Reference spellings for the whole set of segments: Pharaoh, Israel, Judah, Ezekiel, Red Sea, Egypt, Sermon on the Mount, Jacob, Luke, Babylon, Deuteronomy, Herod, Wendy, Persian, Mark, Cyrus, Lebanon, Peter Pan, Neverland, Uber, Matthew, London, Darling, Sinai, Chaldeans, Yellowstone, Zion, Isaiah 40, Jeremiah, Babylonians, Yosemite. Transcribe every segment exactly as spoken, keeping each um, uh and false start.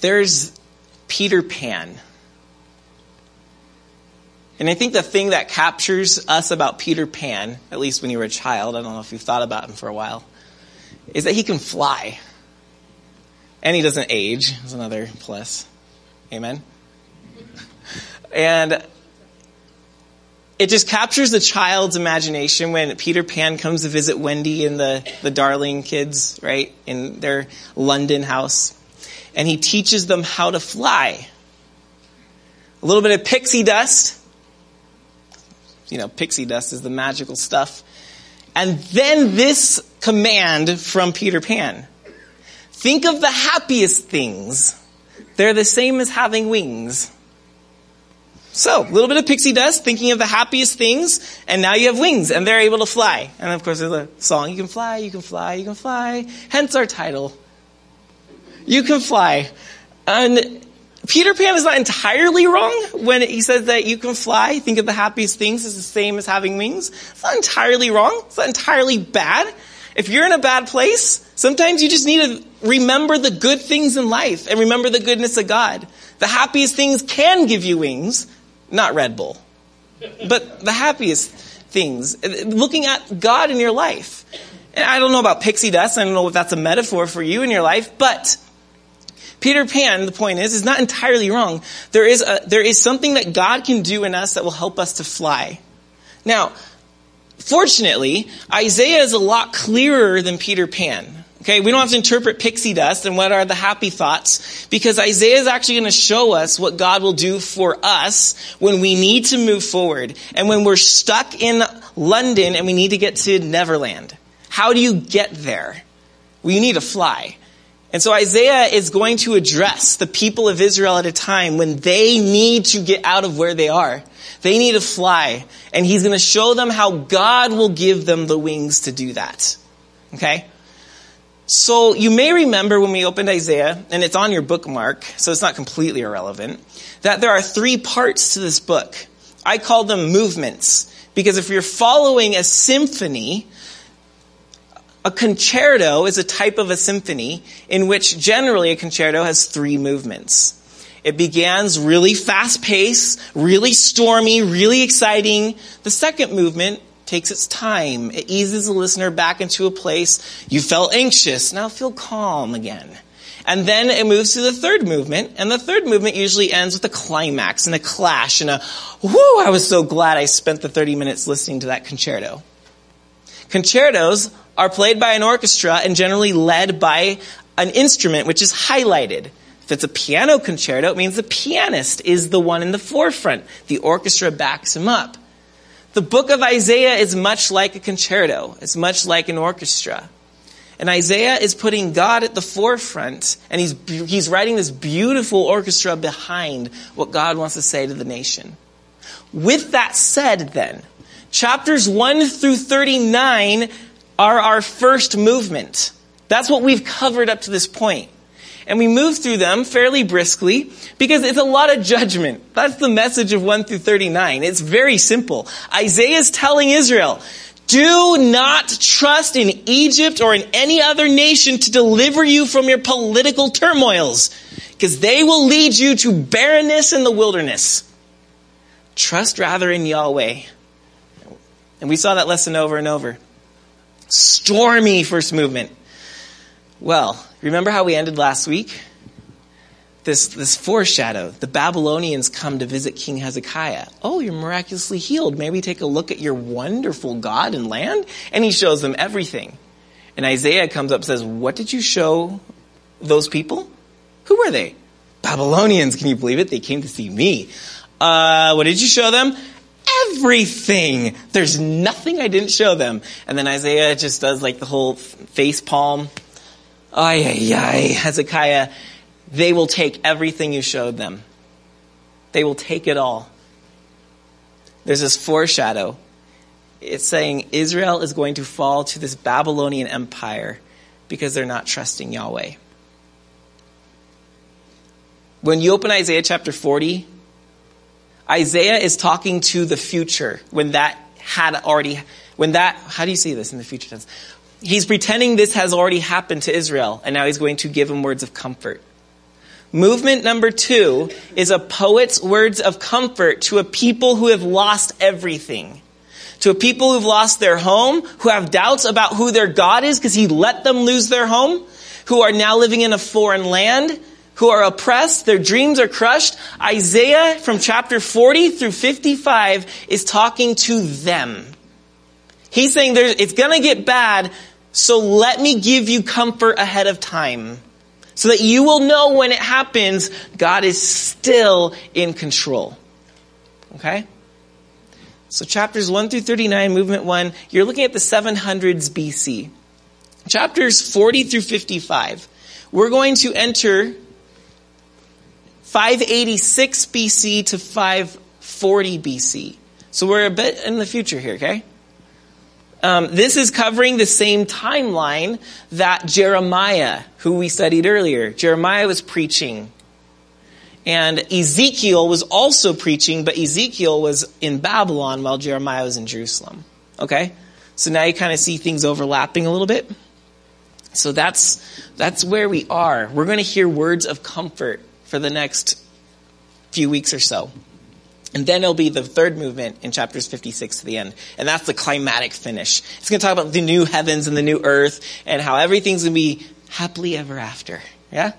There's Peter Pan. And I think the thing that captures us about Peter Pan, at least when you were a child, I don't know if you've thought about him for a while, is that he can fly. And he doesn't age. That's another plus. Amen? And it just captures the child's imagination when Peter Pan comes to visit Wendy and the, the Darling kids, right, in their London house. And he teaches them how to fly. A little bit of pixie dust. You know, pixie dust is the magical stuff. And then this command from Peter Pan. Think of the happiest things. They're the same as having wings. So, a little bit of pixie dust, thinking of the happiest things, and now you have wings, and they're able to fly. And of course, there's a song, you can fly, you can fly, you can fly. Hence our title. You can fly. And Peter Pan is not entirely wrong when he says that you can fly, think of the happiest things is the same as having wings. It's not entirely wrong. It's not entirely bad. If you're in a bad place, sometimes you just need to remember the good things in life and remember the goodness of God. The happiest things can give you wings, not Red Bull. But the happiest things, looking at God in your life. And I don't know about pixie dust. I don't know if that's a metaphor for you in your life, but Peter Pan, the point is, is not entirely wrong. There is a, there is something that God can do in us that will help us to fly. Now, fortunately, Isaiah is a lot clearer than Peter Pan. Okay, we don't have to interpret pixie dust and what are the happy thoughts, because Isaiah is actually going to show us what God will do for us when we need to move forward and when we're stuck in London and we need to get to Neverland. How do you get there? Well, you need to fly. And so Isaiah is going to address the people of Israel at a time when they need to get out of where they are. They need to fly. And he's going to show them how God will give them the wings to do that. Okay? So you may remember when we opened Isaiah, and it's on your bookmark, so it's not completely irrelevant, that there are three parts to this book. I call them movements, because if you're following a symphony, a concerto is a type of a symphony in which generally a concerto has three movements. It begins really fast paced, really stormy, really exciting. The second movement takes its time. It eases the listener back into a place. You felt anxious, now feel calm again. And then it moves to the third movement, and the third movement usually ends with a climax and a clash and a, whoo, I was so glad I spent the thirty minutes listening to that concerto. Concertos are played by an orchestra and generally led by an instrument which is highlighted. If it's a piano concerto, it means the pianist is the one in the forefront. The orchestra backs him up. The book of Isaiah is much like a concerto. It's much like an orchestra. And Isaiah is putting God at the forefront, and he's he's writing this beautiful orchestra behind what God wants to say to the nation. With that said, then, chapters one through thirty-nine are our first movement. That's what we've covered up to this point. And we move through them fairly briskly because it's a lot of judgment. That's the message of one through thirty-nine. It's very simple. Isaiah is telling Israel, do not trust in Egypt or in any other nation to deliver you from your political turmoils, because they will lead you to barrenness in the wilderness. Trust rather in Yahweh. And we saw that lesson over and over. Stormy first movement. Well, remember how we ended last week? This this foreshadow. The Babylonians come to visit King Hezekiah. Oh, you're miraculously healed. Maybe take a look at your wonderful God and land. And he shows them everything. And Isaiah comes up and says, what did you show those people? Who were they? Babylonians, can you believe it? They came to see me. Uh, what did you show them? Everything. There's nothing I didn't show them. And then Isaiah just does like the whole face palm. Ay, ay, ay, Hezekiah, they will take everything you showed them. They will take it all. There's this foreshadow. It's saying Israel is going to fall to this Babylonian empire because they're not trusting Yahweh. When you open Isaiah chapter forty, Isaiah is talking to the future when that had already, when that, how do you see this in the future tense? He's pretending this has already happened to Israel, and now he's going to give them words of comfort. Movement number two is a poet's words of comfort to a people who have lost everything. To a people who've lost their home, who have doubts about who their God is because he let them lose their home, who are now living in a foreign land, who are oppressed, their dreams are crushed. Isaiah from chapter forty through fifty-five is talking to them. He's saying it's going to get bad, so let me give you comfort ahead of time so that you will know when it happens, God is still in control. Okay? So chapters one through thirty-nine, movement one, you're looking at the seven hundreds B C. Chapters forty through fifty-five, we're going to enter five eighty-six B C to five forty B C. So we're a bit in the future here, okay? Um, this is covering the same timeline that Jeremiah, who we studied earlier, Jeremiah was preaching. And Ezekiel was also preaching, but Ezekiel was in Babylon while Jeremiah was in Jerusalem. Okay? So now you kind of see things overlapping a little bit. So that's that's where we are. We're going to hear words of comfort for the next few weeks or so. And then it'll be the third movement in chapters fifty-six to the end. And that's the climatic finish. It's going to talk about the new heavens and the new earth and how everything's going to be happily ever after. Yeah?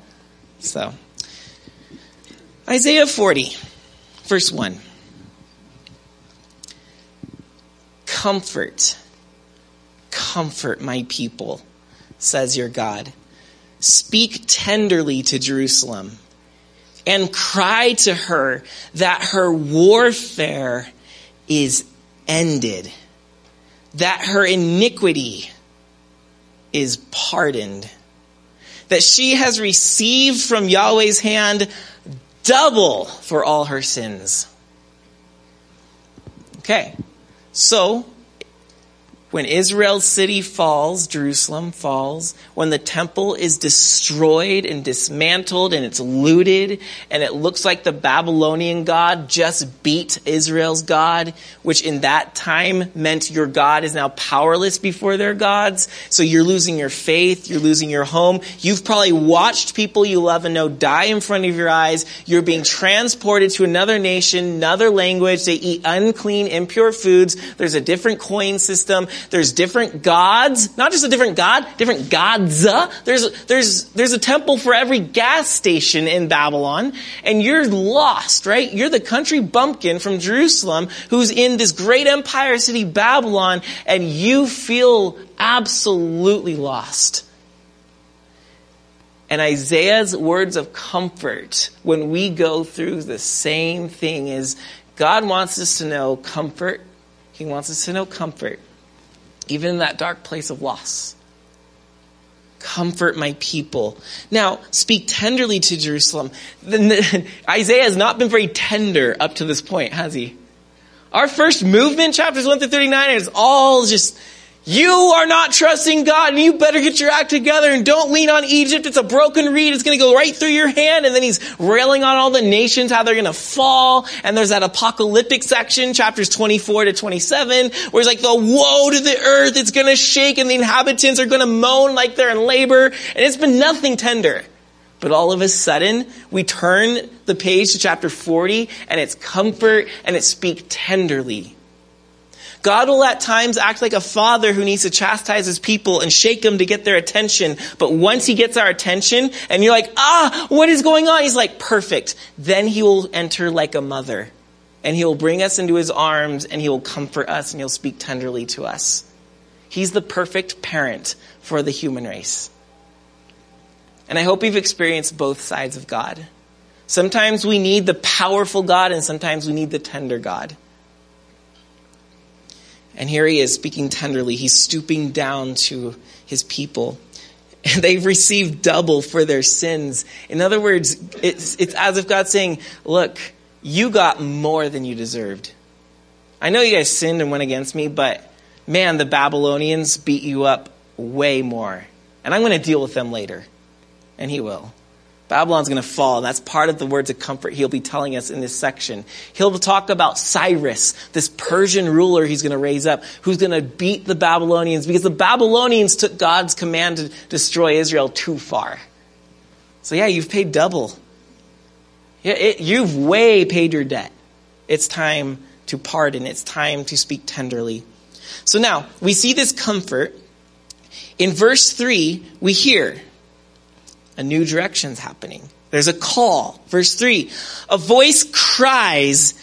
So Isaiah forty, verse one. Comfort, comfort my people, says your God. Speak tenderly to Jerusalem and cry to her that her warfare is ended, that her iniquity is pardoned, that she has received from Yahweh's hand double for all her sins. Okay. So, when Israel's city falls, Jerusalem falls, when the temple is destroyed and dismantled and it's looted and it looks like the Babylonian God just beat Israel's God, which in that time meant your God is now powerless before their gods. So you're losing your faith. You're losing your home. You've probably watched people you love and know die in front of your eyes. You're being transported to another nation, another language. They eat unclean, impure foods. There's a different coin system. There's different gods, not just a different god, different gods. There's, there's, there's a temple for every gas station in Babylon, and you're lost, right? You're the country bumpkin from Jerusalem who's in this great empire city, Babylon, and you feel absolutely lost. And Isaiah's words of comfort when we go through the same thing is God wants us to know comfort. He wants us to know comfort. Even in that dark place of loss. Comfort my people. Now, speak tenderly to Jerusalem. Isaiah has not been very tender up to this point, has he? Our first movement, chapters one through thirty-nine, is all just, you are not trusting God, and you better get your act together, and don't lean on Egypt. It's a broken reed. It's going to go right through your hand. And then he's railing on all the nations, how they're going to fall. And there's that apocalyptic section, chapters twenty-four to twenty-seven, where it's like, the woe to the earth. It's going to shake, and the inhabitants are going to moan like they're in labor. And it's been nothing tender. But all of a sudden, we turn the page to chapter forty, and it's comfort, and it speak tenderly. God will at times act like a father who needs to chastise his people and shake them to get their attention. But once he gets our attention and you're like, ah, what is going on? He's like, perfect. Then he will enter like a mother and he will bring us into his arms and he will comfort us and he'll speak tenderly to us. He's the perfect parent for the human race. And I hope we've experienced both sides of God. Sometimes we need the powerful God and sometimes we need the tender God. And here he is speaking tenderly. He's stooping down to his people. And they've received double for their sins. In other words, it's, it's as if God's saying, look, you got more than you deserved. I know you guys sinned and went against me, but man, the Babylonians beat you up way more. And I'm going to deal with them later. And he will. Babylon's going to fall. And that's part of the words of comfort he'll be telling us in this section. He'll talk about Cyrus, this Persian ruler he's going to raise up, who's going to beat the Babylonians because the Babylonians took God's command to destroy Israel too far. So yeah, you've paid double. Yeah, it, you've way paid your debt. It's time to pardon. It's time to speak tenderly. So now, we see this comfort. In verse three, we hear a new direction's happening. There's a call. Verse three, a voice cries,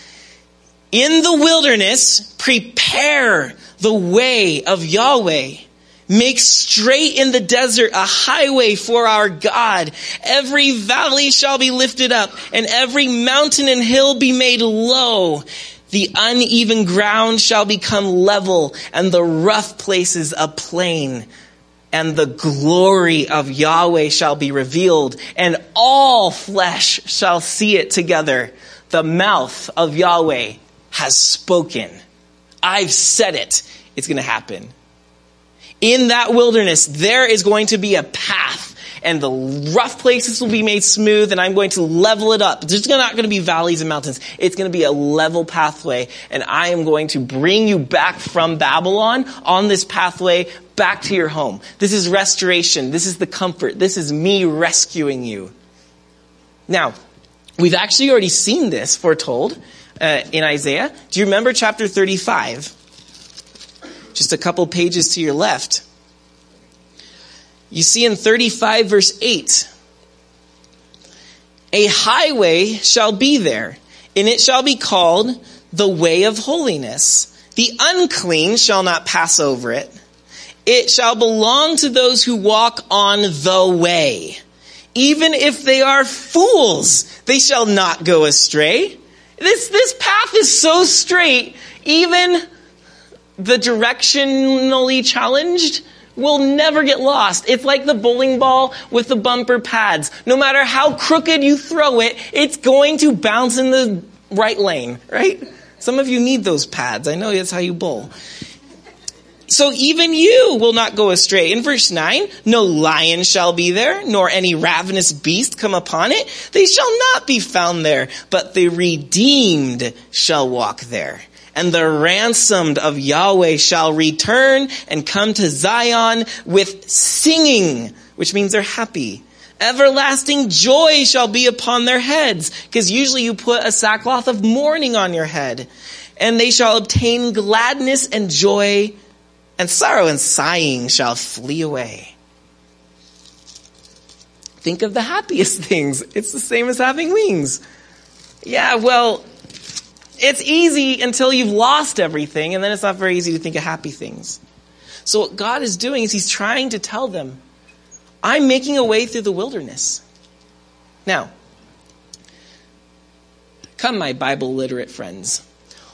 "In the wilderness, prepare the way of Yahweh. Make straight in the desert a highway for our God. Every valley shall be lifted up, and every mountain and hill be made low. The uneven ground shall become level, and the rough places a plain. And the glory of Yahweh shall be revealed, and all flesh shall see it together. The mouth of Yahweh has spoken." I've said it. It's going to happen. In that wilderness, there is going to be a path, and the rough places will be made smooth, and I'm going to level it up. There's not going to be valleys and mountains. It's going to be a level pathway, and I am going to bring you back from Babylon on this pathway back to your home. This is restoration. This is the comfort. This is me rescuing you. Now, we've actually already seen this foretold uh, in Isaiah. Do you remember chapter thirty-five? Just a couple pages to your left. You see in thirty-five verse eight, "A highway shall be there, and it shall be called the way of holiness. The unclean shall not pass over it. It shall belong to those who walk on the way. Even if they are fools, they shall not go astray." This, this path is so straight, even the directionally challenged will never get lost. It's like the bowling ball with the bumper pads. No matter how crooked you throw it, it's going to bounce in the right lane, right? Some of you need those pads. I know that's how you bowl. "So even you will not go astray." In verse nine, "No lion shall be there, nor any ravenous beast come upon it. They shall not be found there, but the redeemed shall walk there. And the ransomed of Yahweh shall return and come to Zion with singing," which means they're happy. "Everlasting joy shall be upon their heads," because usually you put a sackcloth of mourning on your head. "And they shall obtain gladness and joy, and sorrow and sighing shall flee away." Think of the happiest things. It's the same as having wings. Yeah, well, it's easy until you've lost everything, and then it's not very easy to think of happy things. So what God is doing is he's trying to tell them, I'm making a way through the wilderness. Now, come my Bible literate friends,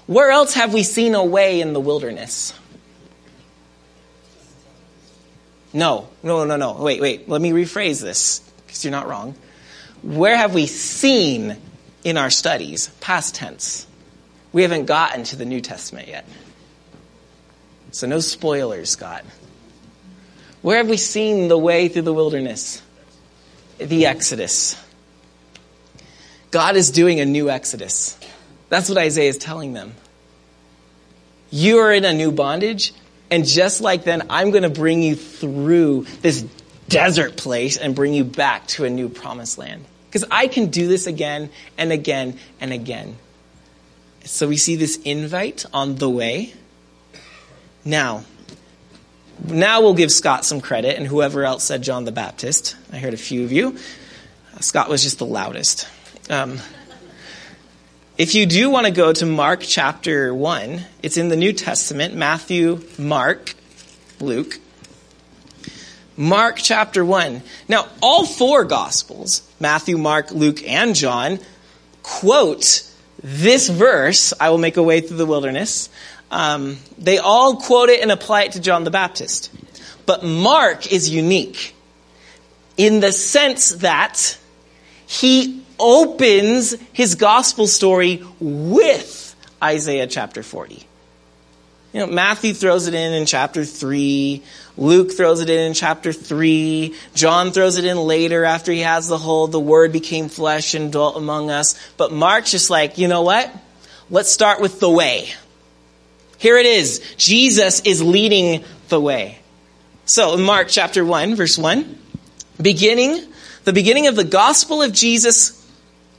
where else have we seen a way in the wilderness? No, no, no, no. Wait, wait. Let me rephrase this, because you're not wrong. Where have we seen in our studies, past tense? We haven't gotten to the New Testament yet. So no spoilers, Scott. Where have we seen the way through the wilderness? The Exodus. God is doing a new Exodus. That's what Isaiah is telling them. You are in a new bondage, and just like then, I'm going to bring you through this desert place and bring you back to a new promised land. Because I can do this again and again and again. So we see this invite on the way. Now, now we'll give Scott some credit, and whoever else said John the Baptist. I heard a few of you. Scott was just the loudest. Um, if you do want to go to Mark chapter one, it's in the New Testament, Matthew, Mark, Luke. Mark chapter one. Now, all four Gospels, Matthew, Mark, Luke, and John, quote this verse, "I will make a way through the wilderness." Um, they all quote it and apply it to John the Baptist. But Mark is unique in the sense that he opens his gospel story with Isaiah chapter forty. You know, Matthew throws it in in chapter three. Luke throws it in in chapter three. John throws it in later after he has the whole, the word became flesh and dwelt among us. But Mark's just like, you know what? Let's start with the way. Here it is. Jesus is leading the way. So in Mark chapter one, verse one, beginning, the beginning of the gospel of Jesus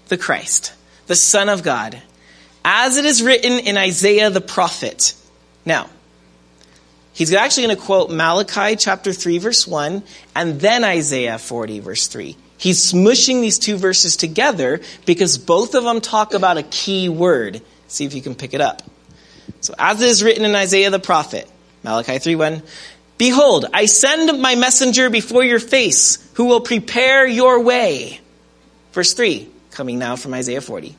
the Christ, the Son of God, as it is written in Isaiah the prophet. Now, he's actually going to quote Malachi chapter three, verse one, and then Isaiah forty, verse three. He's smushing these two verses together because both of them talk about a key word. See if you can pick it up. So as it is written in Isaiah the prophet, Malachi three one, behold, I send my messenger before your face, who will prepare your way. Verse three, coming now from Isaiah forty.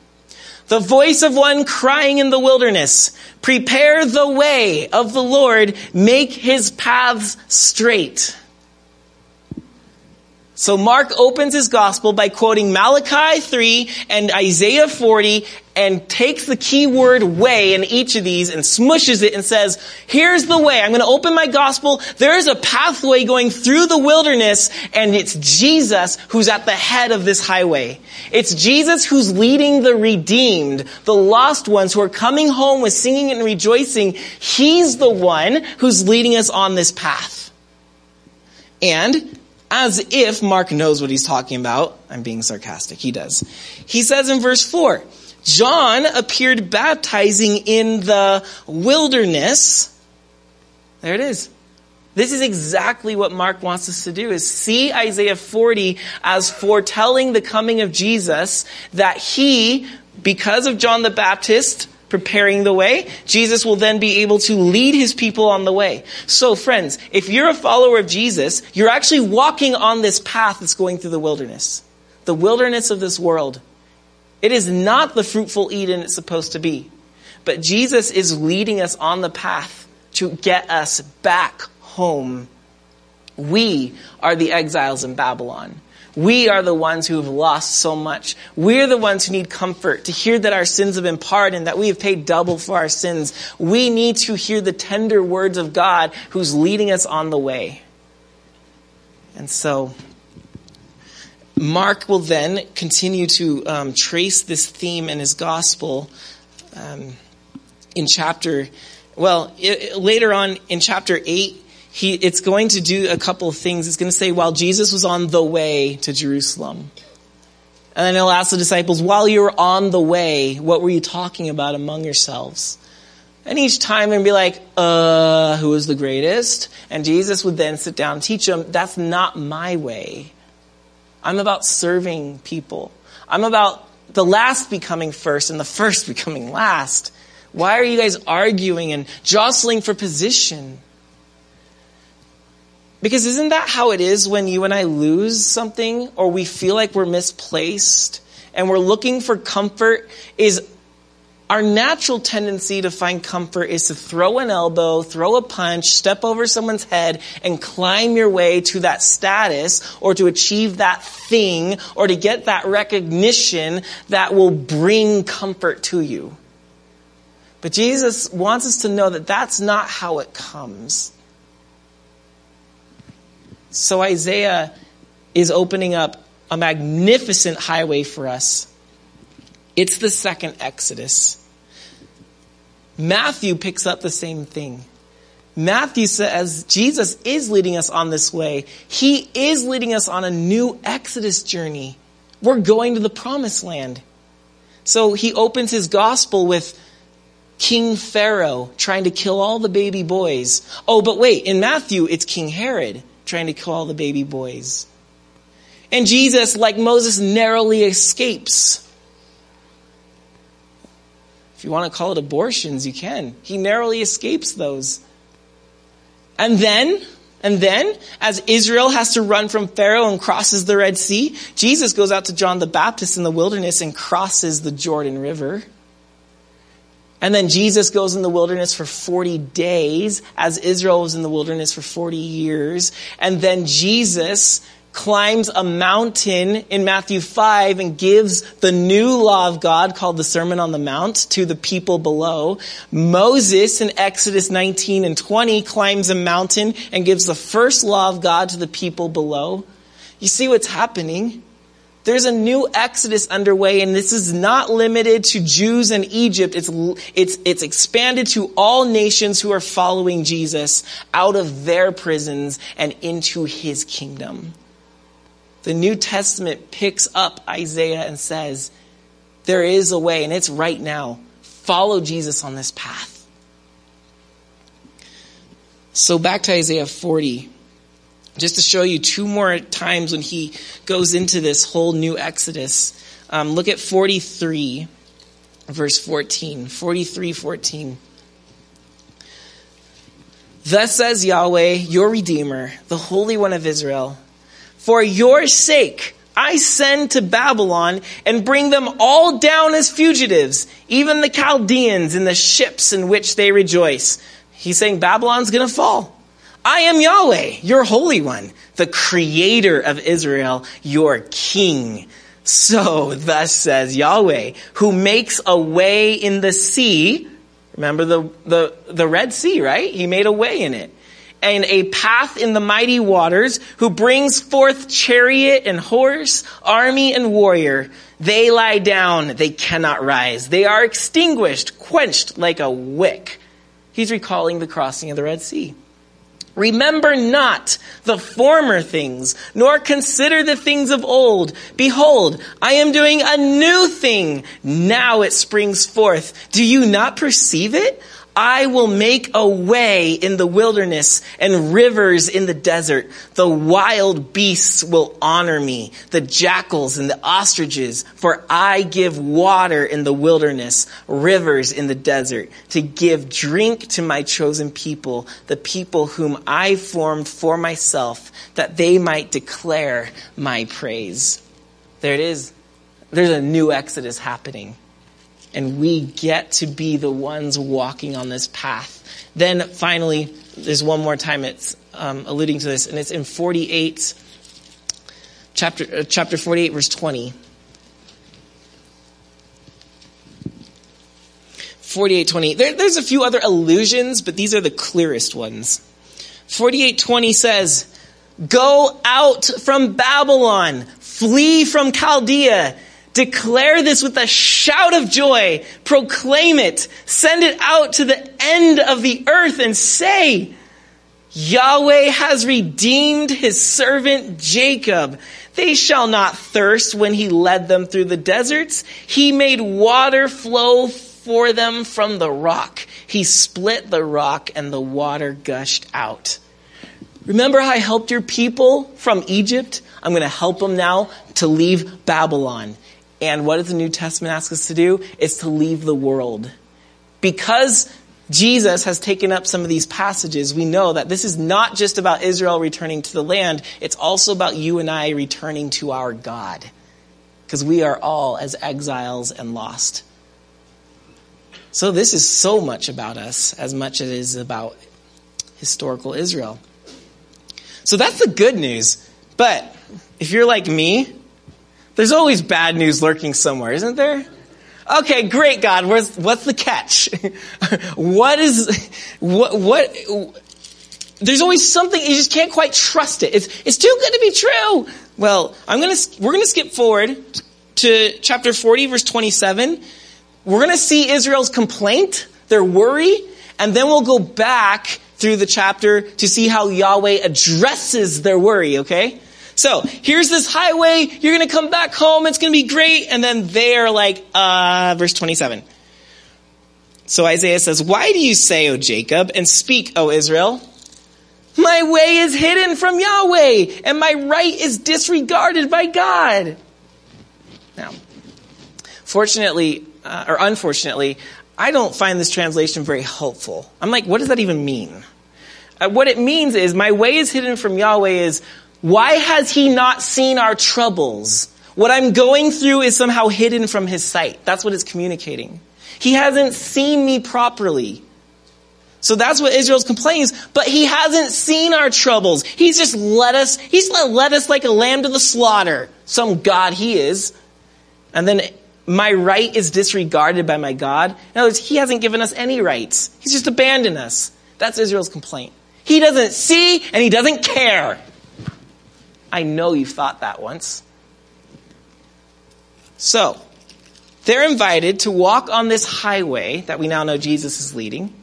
The voice of one crying in the wilderness, prepare the way of the Lord, make his paths straight. So Mark opens his gospel by quoting Malachi three and Isaiah forty and takes the key word way in each of these and smushes it and says, here's the way. I'm going to open my gospel. There's a pathway going through the wilderness, and it's Jesus who's at the head of this highway. It's Jesus who's leading the redeemed, the lost ones who are coming home with singing and rejoicing. He's the one who's leading us on this path. And as if Mark knows what he's talking about. I'm being sarcastic. He does. He says in verse four, John appeared baptizing in the wilderness. There it is. This is exactly what Mark wants us to do, is see Isaiah forty as foretelling the coming of Jesus, that he, because of John the Baptist preparing the way, Jesus will then be able to lead his people on the way. So friends, if you're a follower of Jesus, you're actually walking on this path that's going through the wilderness, the wilderness of this world. It is not the fruitful Eden it's supposed to be, but Jesus is leading us on the path to get us back home. We are the exiles in Babylon. We are the ones who have lost so much. We're the ones who need comfort, to hear that our sins have been pardoned, that we have paid double for our sins. We need to hear the tender words of God who's leading us on the way. And so Mark will then continue to um, trace this theme in his gospel um, in chapter, well, it, later on in chapter eight. He, it's going to do a couple of things. It's going to say, while Jesus was on the way to Jerusalem. And then he'll ask the disciples, while you were on the way, what were you talking about among yourselves? And each time they'd be like, uh, who is the greatest? And Jesus would then sit down and teach them, that's not my way. I'm about serving people. I'm about the last becoming first and the first becoming last. Why are you guys arguing and jostling for position? Because isn't that how it is when you and I lose something, or we feel like we're misplaced and we're looking for comfort? Is our natural tendency to find comfort is to throw an elbow, throw a punch, step over someone's head, and climb your way to that status, or to achieve that thing, or to get that recognition that will bring comfort to you. But Jesus wants us to know that that's not how it comes. So Isaiah is opening up a magnificent highway for us. It's the second Exodus. Matthew picks up the same thing. Matthew says Jesus is leading us on this way. He is leading us on a new Exodus journey. We're going to the promised land. So he opens his gospel with King Pharaoh trying to kill all the baby boys. Oh, but wait, in Matthew, it's King Herod trying to kill all the baby boys. And Jesus, like Moses, narrowly escapes. If you want to call it abortions, you can. He narrowly escapes those. And then, and then, as Israel has to run from Pharaoh and crosses the Red Sea, Jesus goes out to John the Baptist in the wilderness and crosses the Jordan River. And then Jesus goes in the wilderness for forty days, as Israel was in the wilderness for forty years. And then Jesus climbs a mountain in Matthew five and gives the new law of God, called the Sermon on the Mount, to the people below. Moses in Exodus nineteen and twenty climbs a mountain and gives the first law of God to the people below. You see what's happening? There's a new Exodus underway, and this is not limited to Jews and Egypt. It's, it's, it's expanded to all nations who are following Jesus out of their prisons and into his kingdom. The New Testament picks up Isaiah and says, There is a way, and it's right now. Follow Jesus on this path. So back to Isaiah forty, just to show you two more times when he goes into this whole new Exodus. Um, look at forty-three, verse fourteen. forty-three, fourteen. Thus says Yahweh, your Redeemer, the Holy One of Israel, for your sake I send to Babylon and bring them all down as fugitives, even the Chaldeans in the ships in which they rejoice. He's saying Babylon's going to fall. I am Yahweh, your Holy One, the Creator of Israel, your King. So thus says Yahweh, who makes a way in the sea. Remember the, the, the Red Sea, right? He made a way in it. And a path in the mighty waters, who brings forth chariot and horse, army and warrior. They lie down, they cannot rise. They are extinguished, quenched like a wick. He's recalling the crossing of the Red Sea. Remember not the former things, nor consider the things of old. Behold, I am doing a new thing. Now it springs forth. Do you not perceive it? I will make a way in the wilderness and rivers in the desert. The wild beasts will honor me, the jackals and the ostriches, for I give water in the wilderness, rivers in the desert, to give drink to my chosen people, the people whom I formed for myself, that they might declare my praise. There it is. There's a new Exodus happening. And we get to be the ones walking on this path. Then finally, there's one more time it's um, alluding to this, and it's in forty-eight, chapter uh, chapter forty-eight, verse twenty. forty-eight twenty. There, there's a few other allusions, but these are the clearest ones. forty-eight twenty says, "Go out from Babylon, flee from Chaldea. Declare this with a shout of joy. Proclaim it. Send it out to the end of the earth and say, Yahweh has redeemed his servant Jacob. They shall not thirst when he led them through the deserts. He made water flow for them from the rock. He split the rock and the water gushed out. Remember how I helped your people from Egypt? I'm going to help them now to leave Babylon. And what does the New Testament ask us to do? It's to leave the world. Because Jesus has taken up some of these passages, we know that this is not just about Israel returning to the land. It's also about you and I returning to our God. Because we are all as exiles and lost. So this is so much about us as much as it is about historical Israel. So that's the good news. But if you're like me, there's always bad news lurking somewhere, isn't there? Okay, great, God. Where's, what's the catch? What is, what, what, there's always something, you just can't quite trust it. It's, it's too good to be true. Well, I'm going to, we're going to skip forward to chapter forty, verse twenty-seven. We're going to see Israel's complaint, their worry, and then we'll go back through the chapter to see how Yahweh addresses their worry, okay? So, here's this highway, you're going to come back home, it's going to be great. And then they're like, uh, verse twenty-seven. So Isaiah says, why do you say, O Jacob, and speak, O Israel? My way is hidden from Yahweh, and my right is disregarded by God. Now, fortunately, uh, or unfortunately, I don't find this translation very helpful. I'm like, what does that even mean? Uh, what it means is, my way is hidden from Yahweh is, why has he not seen our troubles? What I'm going through is somehow hidden from his sight. That's what it's communicating. He hasn't seen me properly. So that's what Israel's complains, but he hasn't seen our troubles. He's just let us, he's led us like a lamb to the slaughter. Some God he is. And then my right is disregarded by my God. In other words, he hasn't given us any rights. He's just abandoned us. That's Israel's complaint. He doesn't see and he doesn't care. I know you've thought that once. So, they're invited to walk on this highway that we now know Jesus is leading.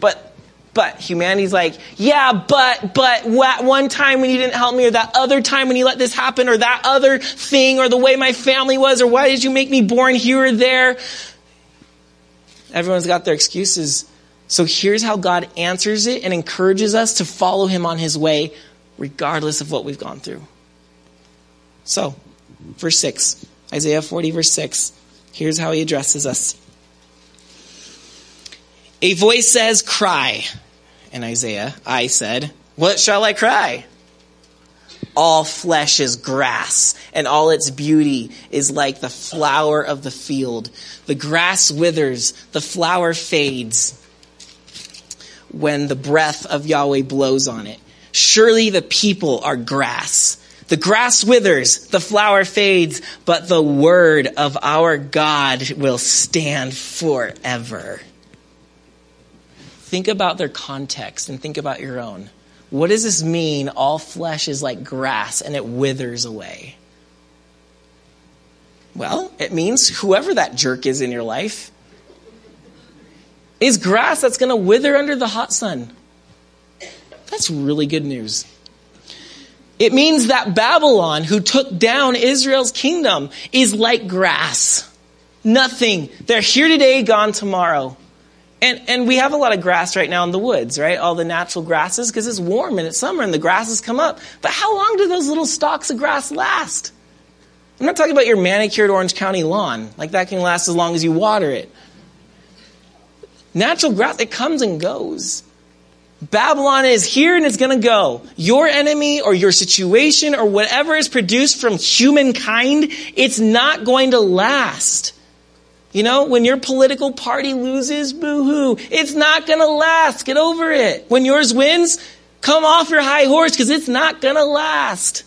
But but humanity's like, yeah, but, but that one time when you didn't help me, or that other time when you let this happen, or that other thing, or the way my family was, or why did you make me born here or there? Everyone's got their excuses. So here's how God answers it and encourages us to follow him on his way, regardless of what we've gone through. So, verse six, Isaiah forty, verse six. Here's how he addresses us. A voice says, cry. And Isaiah, I said, what shall I cry? All flesh is grass, and all its beauty is like the flower of the field. The grass withers, the flower fades when the breath of Yahweh blows on it. Surely the people are grass. The grass withers, the flower fades, but the word of our God will stand forever. Think about their context and think about your own. What does this mean? All flesh is like grass and it withers away. Well, it means whoever that jerk is in your life is grass that's going to wither under the hot sun. That's really good news. It means that Babylon, who took down Israel's kingdom, is like grass. Nothing. They're here today, gone tomorrow. And and we have a lot of grass right now in the woods, right? All the natural grasses, because it's warm and it's summer and the grasses come up. But how long do those little stalks of grass last? I'm not talking about your manicured Orange County lawn. Like, that can last as long as you water it. Natural grass, it comes and goes. Babylon is here and it's going to go. Your enemy or your situation or whatever is produced from humankind, it's not going to last. You know, when your political party loses, boo-hoo. It's not going to last. Get over it. When yours wins, come off your high horse, because it's not going to last.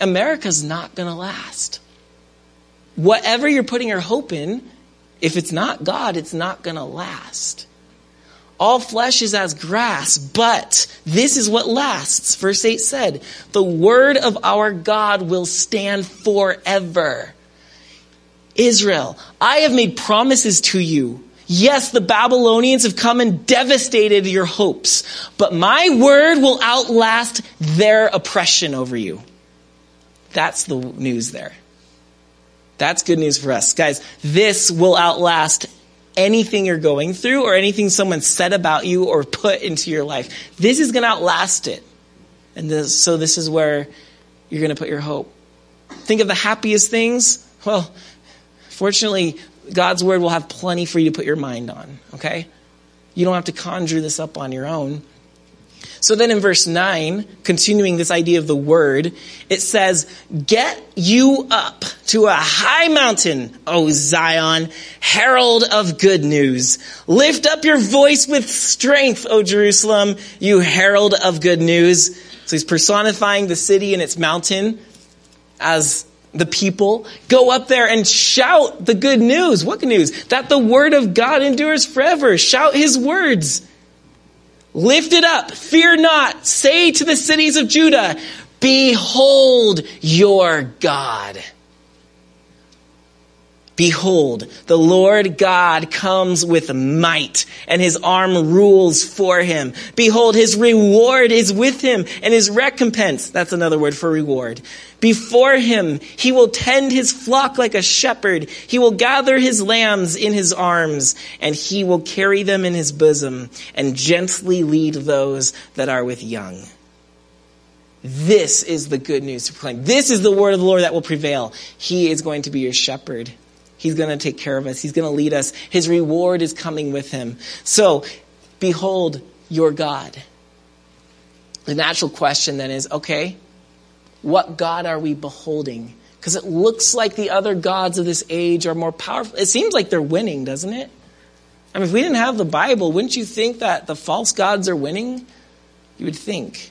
America's not going to last. Whatever you're putting your hope in, if it's not God, it's not going to last. All flesh is as grass, but this is what lasts. Verse eight said, the word of our God will stand forever. Israel, I have made promises to you. Yes, the Babylonians have come and devastated your hopes, but my word will outlast their oppression over you. That's the news there. That's good news for us. Guys, this will outlast anything you're going through or anything someone said about you or put into your life. This is going to outlast it. And this, so this is where you're going to put your hope. Think of the happiest things. Well, fortunately, God's word will have plenty for you to put your mind on, okay? You don't have to conjure this up on your own. So then in verse nine, continuing this idea of the word, it says, get you up to a high mountain, O Zion, herald of good news. Lift up your voice with strength, O Jerusalem, you herald of good news. So he's personifying the city and its mountain as the people. Go up there and shout the good news. What good news? That the word of God endures forever. Shout his words. Lift it up. Fear not. Say to the cities of Judah, behold your God. Behold, the Lord God comes with might, and his arm rules for him. Behold, his reward is with him, and his recompense, that's another word for reward, before him. He will tend his flock like a shepherd. He will gather his lambs in his arms, and he will carry them in his bosom, and gently lead those that are with young. This is the good news to proclaim. This is the word of the Lord that will prevail. He is going to be your shepherd. He's going to take care of us. He's going to lead us. His reward is coming with him. So, behold your God. The natural question then is, okay, what God are we beholding? Because it looks like the other gods of this age are more powerful. It seems like they're winning, doesn't it? I mean, if we didn't have the Bible, wouldn't you think that the false gods are winning? You would think.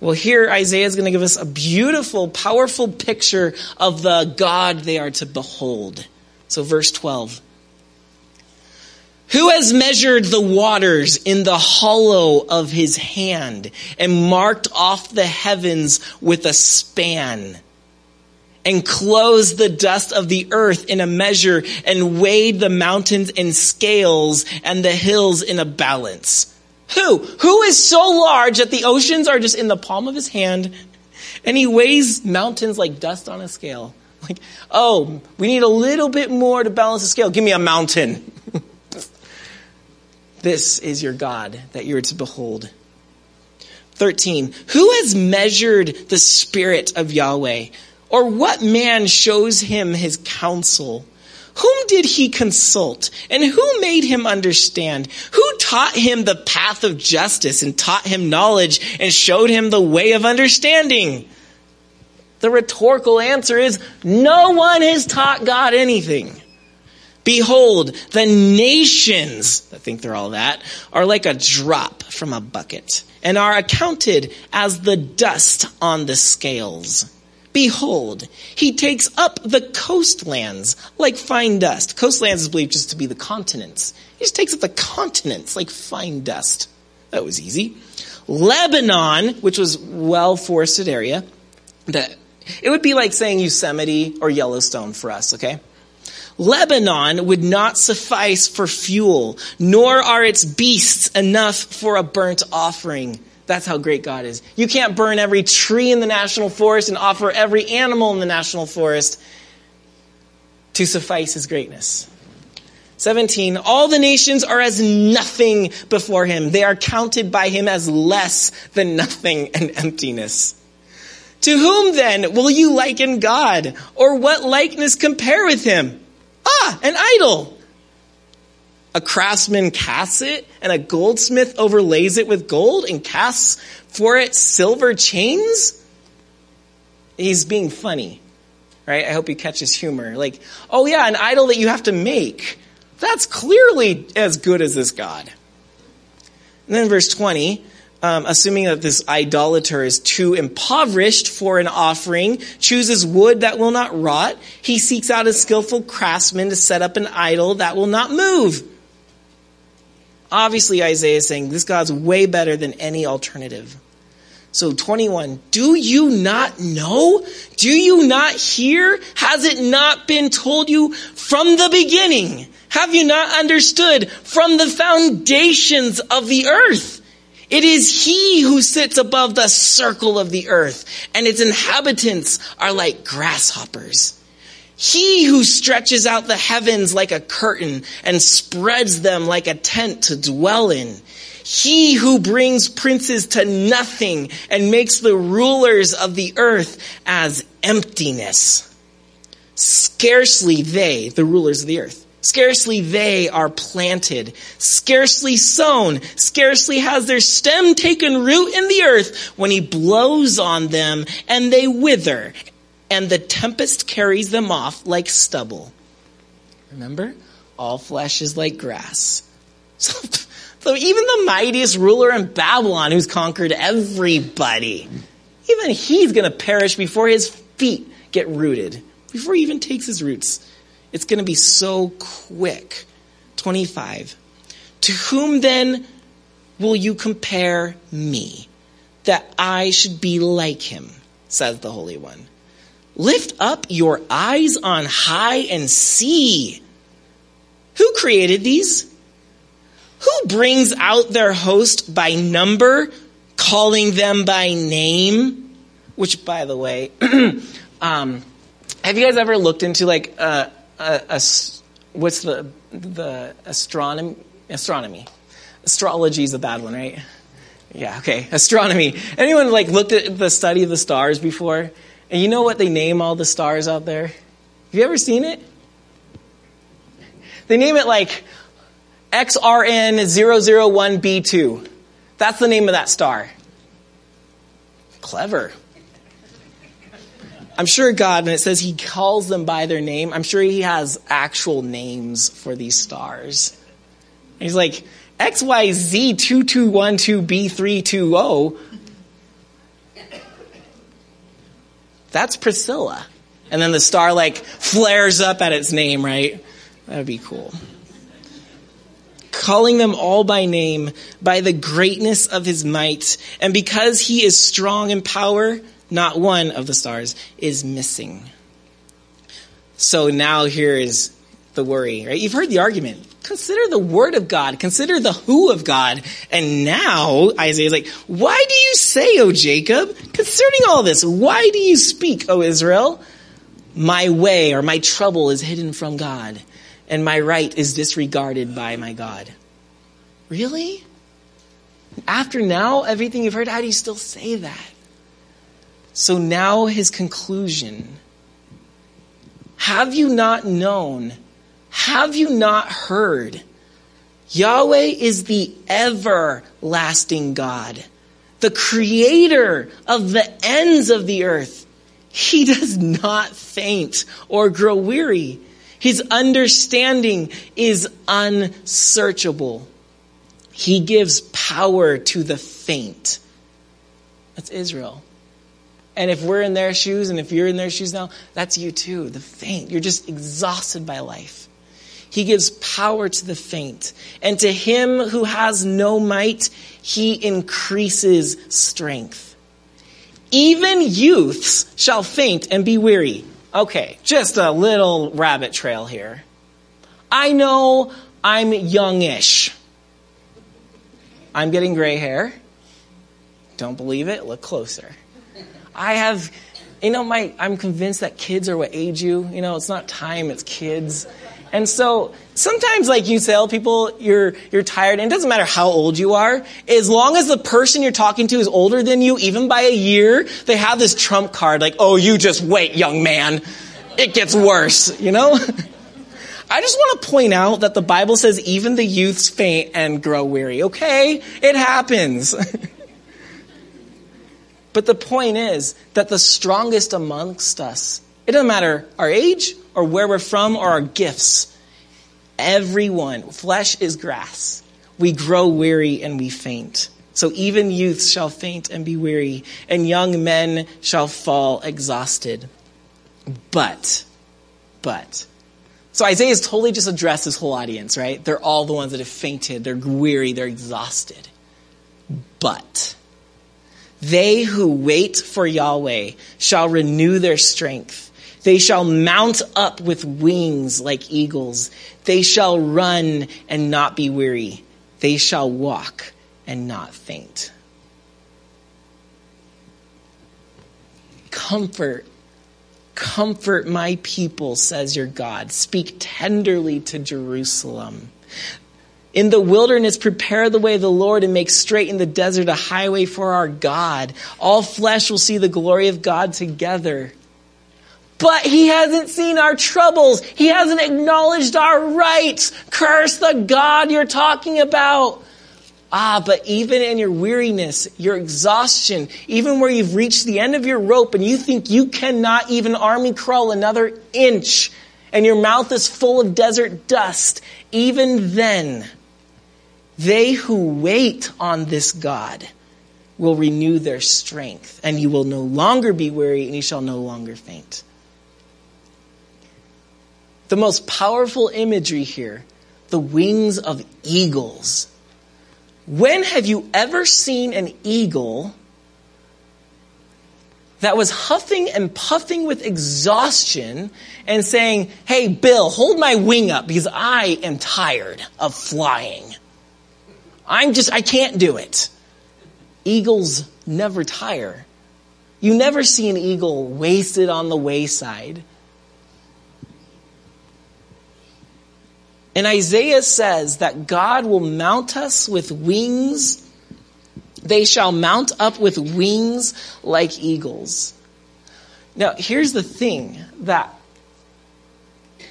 Well, here Isaiah is going to give us a beautiful, powerful picture of the God they are to behold. So verse twelve. Who has measured the waters in the hollow of his hand and marked off the heavens with a span? and clothes the dust of the earth in a measure, and weighed the mountains in scales and the hills in a balance. Who? Who is so large that the oceans are just in the palm of his hand, and he weighs mountains like dust on a scale? Like, oh, we need a little bit more to balance the scale. Give me a mountain. This is your God that you're to behold. thirteen. Who has measured the Spirit of Yahweh? Or what man shows him his counsel? Whom did he consult? And who made him understand? Who taught him the path of justice, and taught him knowledge, and showed him the way of understanding? The rhetorical answer is, no one has taught God anything. Behold, the nations, that think they're all that, are like a drop from a bucket, and are accounted as the dust on the scales. Behold, he takes up the coastlands like fine dust. Coastlands is believed just to be the continents. He just takes up the continents like fine dust. That was easy. Lebanon, which was well-forested area. That it would be like saying Yosemite or Yellowstone for us, okay? Lebanon would not suffice for fuel, nor are its beasts enough for a burnt offering. That's how great God is. You can't burn every tree in the national forest and offer every animal in the national forest to suffice his greatness. seventeen, all the nations are as nothing before him. They are counted by him as less than nothing and emptiness. To whom then will you liken God? Or what likeness compare with him? Ah, an idol. A craftsman casts it, and a goldsmith overlays it with gold and casts for it silver chains? He's being funny, right? I hope he catches humor. Like, oh yeah, an idol that you have to make. That's clearly as good as this God. And then verse twenty, Um, assuming that this idolater is too impoverished for an offering, chooses wood that will not rot. He seeks out a skillful craftsman to set up an idol that will not move. Obviously, Isaiah is saying this God's way better than any alternative. So twenty-one, do you not know? Do you not hear? Has it not been told you from the beginning? Have you not understood from the foundations of the earth? It is he who sits above the circle of the earth, and its inhabitants are like grasshoppers. He who stretches out the heavens like a curtain and spreads them like a tent to dwell in. He who brings princes to nothing and makes the rulers of the earth as emptiness. Scarcely they, the rulers of the earth, scarcely they are planted, scarcely sown, scarcely has their stem taken root in the earth when he blows on them and they wither, and the tempest carries them off like stubble. Remember, all flesh is like grass. So, so even the mightiest ruler in Babylon who's conquered everybody, even he's going to perish before his feet get rooted, before he even takes his roots. It's going to be so quick. twenty-five. To whom then will you compare me, that I should be like him, says the Holy One? Lift up your eyes on high and see. Who created these? Who brings out their host by number, calling them by name? Which, by the way, um, have you guys ever looked into like... Uh, Uh, uh, what's the the astronomy? Astronomy, astrology is a bad one, right? Yeah, okay. Astronomy. Anyone like looked at the study of the stars before? And you know what they name all the stars out there? Have you ever seen it? They name it like X R N zero zero one B two. That's the name of that star. Clever. I'm sure God, when it says he calls them by their name, I'm sure he has actual names for these stars. And he's like, X Y Z two two one two B three two zero. That's Priscilla. And then the star like flares up at its name, right? That would be cool. Calling them all by name, by the greatness of his might, and because he is strong in power, not one of the stars is missing. So now here is the worry, right? You've heard the argument. Consider the word of God. Consider the who of God. And now Isaiah's like, why do you say, O Jacob, concerning all this? Why do you speak, O Israel? My way or my trouble is hidden from God, and my right is disregarded by my God. Really? After now, everything you've heard, how do you still say that? So now his conclusion. Have you not known? Have you not heard? Yahweh is the everlasting God, the creator of the ends of the earth. He does not faint or grow weary. His understanding is unsearchable. He gives power to the faint. That's Israel. And if we're in their shoes, and if you're in their shoes now, that's you too, the faint. You're just exhausted by life. He gives power to the faint. And to him who has no might, he increases strength. Even youths shall faint and be weary. Okay, just a little rabbit trail here. I know I'm youngish. I'm getting gray hair. Don't believe it? Look closer. I have, you know, my I'm convinced that kids are what age you. You know, it's not time, it's kids. And so sometimes, like, you tell people you're you're tired, and it doesn't matter how old you are. As long as the person you're talking to is older than you, even by a year, they have this trump card like, oh, you just wait, young man. It gets worse, you know? I just want to point out that the Bible says even the youths faint and grow weary. Okay, it happens. But the point is that the strongest amongst us, it doesn't matter our age or where we're from or our gifts, everyone, flesh is grass. We grow weary and we faint. So even youths shall faint and be weary, and young men shall fall exhausted. But, but. So Isaiah's totally just addressed his whole audience, right? They're all the ones that have fainted. They're weary. They're exhausted. But they who wait for Yahweh shall renew their strength. They shall mount up with wings like eagles. They shall run and not be weary. They shall walk and not faint. Comfort, comfort my people, says your God. Speak tenderly to Jerusalem. In the wilderness, prepare the way of the Lord, and make straight in the desert a highway for our God. All flesh will see the glory of God together. But he hasn't seen our troubles. He hasn't acknowledged our rights. Curse the God you're talking about. Ah, but even in your weariness, your exhaustion, even where you've reached the end of your rope and you think you cannot even army crawl another inch, and your mouth is full of desert dust, even then, they who wait on this God will renew their strength, and you will no longer be weary, and you shall no longer faint. The most powerful imagery here, the wings of eagles. When have you ever seen an eagle that was huffing and puffing with exhaustion and saying, hey, Bill, hold my wing up because I am tired of flying. I'm just, I can't do it. Eagles never tire. You never see an eagle wasted on the wayside. And Isaiah says that God will mount us with wings. They shall mount up with wings like eagles. Now, here's the thing that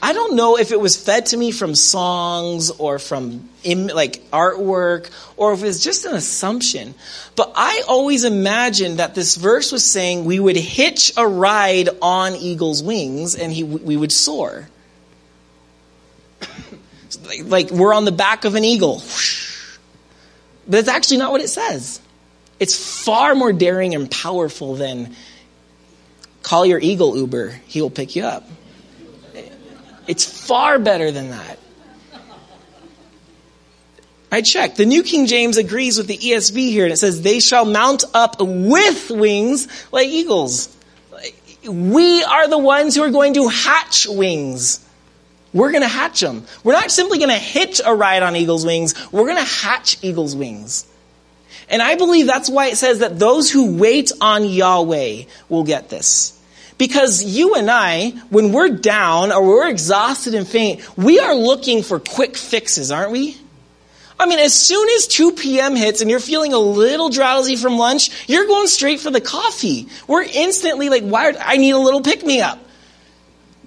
I don't know if it was fed to me from songs or from im- like artwork or if it's just an assumption. But I always imagined that this verse was saying we would hitch a ride on eagle's wings and he, we would soar. Like we're on the back of an eagle. But that's actually not what it says. It's far more daring and powerful than call your eagle Uber. He will pick you up. It's far better than that. I checked. The New King James agrees with the E S V here, and it says, they shall mount up with wings like eagles. we are the ones who are going to hatch wings. We're going to hatch them. We're not simply going to hitch a ride on eagle's wings. We're going to hatch eagle's wings. And I believe that's why it says that those who wait on Yahweh will get this. Because you and I, when we're down or we're exhausted and faint, we are looking for quick fixes, aren't we? I mean, as soon as two p.m. hits and you're feeling a little drowsy from lunch, you're going straight for the coffee. We're instantly like, why? I need a little pick-me-up.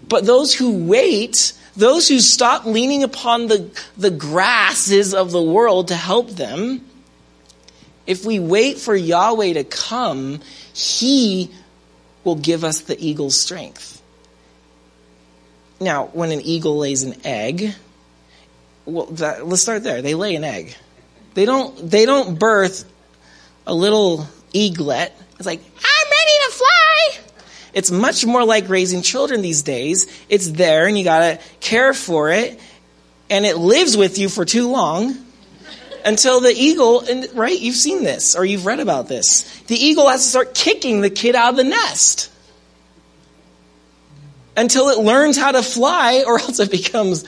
But those who wait, those who stop leaning upon the, the grasses of the world to help them, if we wait for Yahweh to come, He will give us the eagle's strength. Now, when an eagle lays an egg, well, that, let's start there. They lay an egg. They don't. They don't birth a little eaglet. It's like, I'm ready to fly. It's much more like raising children these days. It's there, and you gotta care for it, and it lives with you for too long. Until the eagle, and right, you've seen this, or you've read about this. The eagle has to start kicking the kid out of the nest. Until it learns how to fly, or else it becomes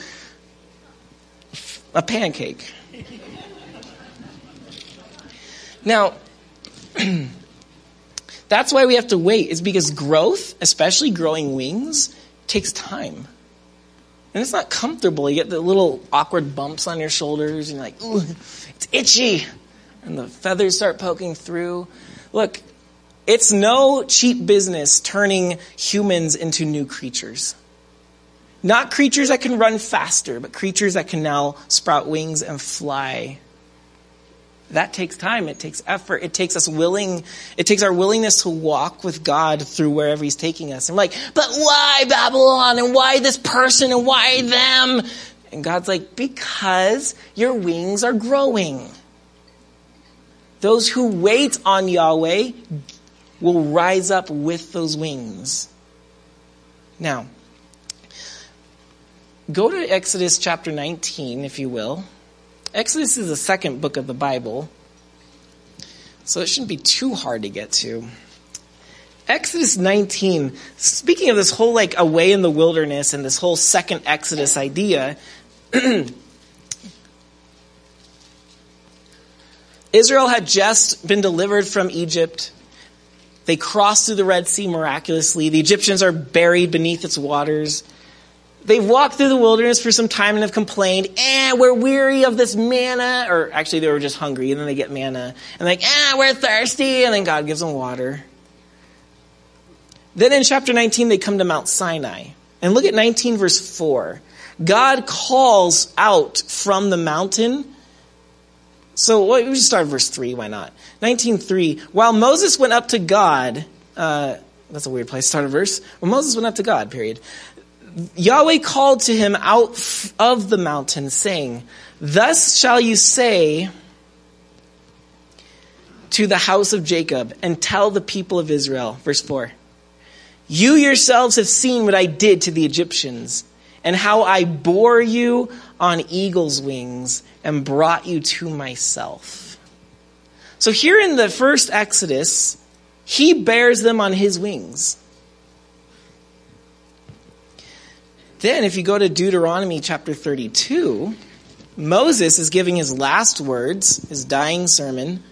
a pancake. Now, that's why we have to wait, is because growth, especially growing wings, takes time. And it's not comfortable. You get the little awkward bumps on your shoulders, and you're like, ooh, it's itchy. And the feathers start poking through. Look, it's no cheap business turning humans into new creatures. Not creatures that can run faster, but creatures that can now sprout wings and fly. That takes time. It takes effort. It takes us willing. It takes our willingness to walk with God through wherever He's taking us. I'm like, but why Babylon? And why this person? And why them? And God's like, because your wings are growing. Those who wait on Yahweh will rise up with those wings. Now, go to Exodus chapter nineteen, if you will. Exodus is the second book of the Bible, so it shouldn't be too hard to get to. Exodus nineteen, speaking of this whole like away in the wilderness and this whole second Exodus idea, Israel had just been delivered from Egypt. They crossed through the Red Sea miraculously. The Egyptians are buried beneath its waters. They've walked through the wilderness for some time and have complained, eh, we're weary of this manna. Or actually, they were just hungry, and then they get manna. And like, eh, we're thirsty. And then God gives them water. Then in chapter nineteen, they come to Mount Sinai. And look at nineteen verse four. God calls out from the mountain. So well, we just start verse three. Why not? nineteen three. While Moses went up to God, uh, that's a weird place to start a verse. Well, Moses went up to God, period. Yahweh called to him out of the mountain, saying, thus shall you say to the house of Jacob, and tell the people of Israel, verse four, you yourselves have seen what I did to the Egyptians, and how I bore you on eagle's wings, and brought you to myself. So here in the first Exodus, He bears them on His wings. Then if you go to Deuteronomy chapter thirty-two, Moses is giving his last words, his dying sermon.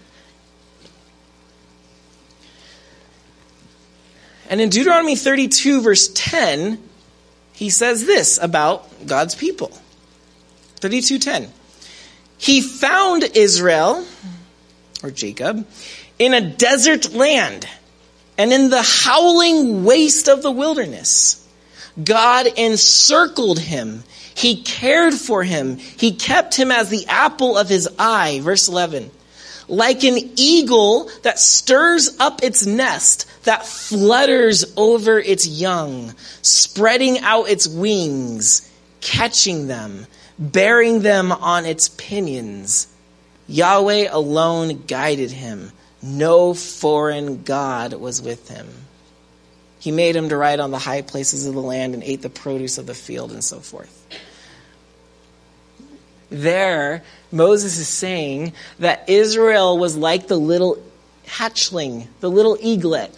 And in Deuteronomy thirty-two verse ten, he says this about God's people. thirty-two ten. He found Israel, or Jacob, in a desert land and in the howling waste of the wilderness. God encircled him. He cared for him. He kept him as the apple of His eye. Verse eleven. Like an eagle that stirs up its nest, that flutters over its young, spreading out its wings, catching them, bearing them on its pinions. Yahweh alone guided him. No foreign god was with him. He made him to ride on the high places of the land and ate the produce of the field and so forth. There, Moses is saying that Israel was like the little hatchling, the little eaglet.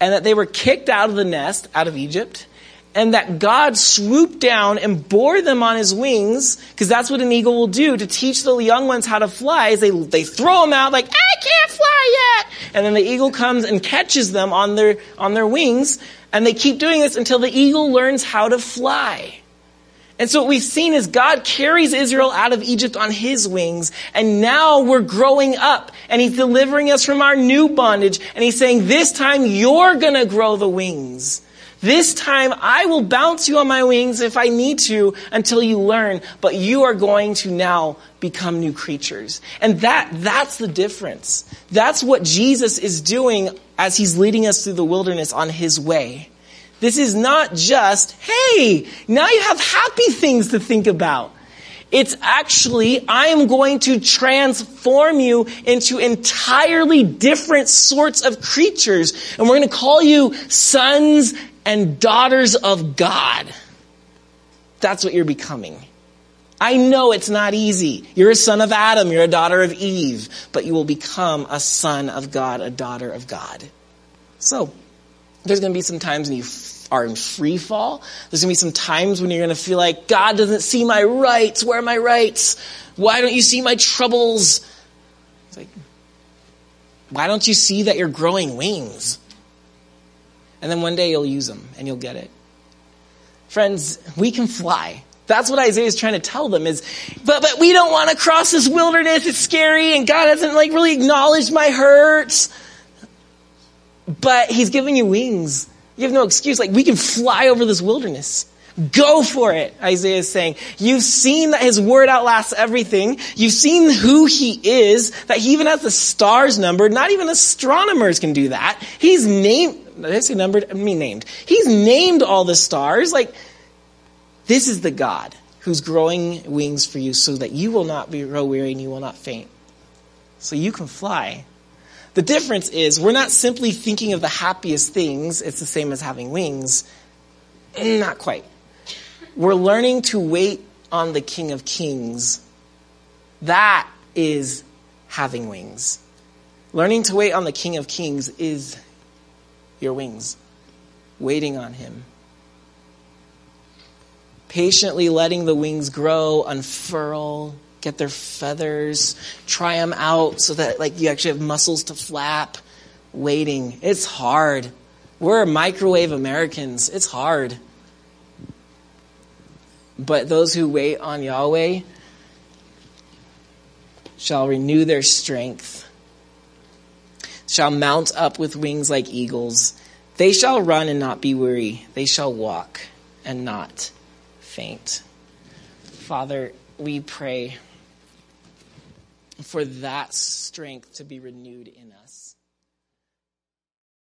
and that they were kicked out of the nest, out of Egypt, and that God swooped down and bore them on his wings, because that's what an eagle will do to teach the young ones how to fly. Is they, they throw them out like, I can't fly yet. And then the eagle comes and catches them on their, on their wings, and they keep doing this until the eagle learns how to fly. And so what we've seen is God carries Israel out of Egypt on his wings, and now we're growing up, and he's delivering us from our new bondage, and he's saying, this time you're going to grow the wings. This time I will bounce you on my wings if I need to until you learn, but you are going to now become new creatures. And that that's the difference. That's what Jesus is doing as he's leading us through the wilderness on his way. This is not just, hey, now you have happy things to think about. It's actually, I am going to transform you into entirely different sorts of creatures. And we're going to call you sons and daughters of God. That's what you're becoming. I know it's not easy. You're a son of Adam. You're a daughter of Eve. But you will become a son of God, a daughter of God. So there's going to be some times when you f- are in free fall. There's going to be some times when you're going to feel like, God doesn't see my rights. Where are my rights? Why don't you see my troubles? It's like, why don't you see that you're growing wings? And then one day you'll use them and you'll get it. Friends, we can fly. That's what Isaiah is trying to tell them is, but, but we don't want to cross this wilderness. It's scary. And God hasn't like really acknowledged my hurts. But he's giving you wings. You have no excuse. Like, we can fly over this wilderness. Go for it, Isaiah is saying. You've seen that his word outlasts everything. You've seen who he is, that he even has the stars numbered. Not even astronomers can do that. He's named, did I say numbered? I mean named. He's named all the stars. Like, this is the God who's growing wings for you so that you will not be grow weary and you will not faint. So you can fly. The difference is we're not simply thinking of the happiest things. It's the same as having wings. Not quite. We're learning to wait on the King of Kings. That is having wings. Learning to wait on the King of Kings is your wings. Waiting on him. Patiently letting the wings grow, unfurl, get their feathers, try them out so that like you actually have muscles to flap. Waiting. It's hard. We're microwave Americans. It's hard. But those who wait on Yahweh shall renew their strength, shall mount up with wings like eagles. They shall run and not be weary. They shall walk and not faint. Father, we pray for that strength to be renewed in us.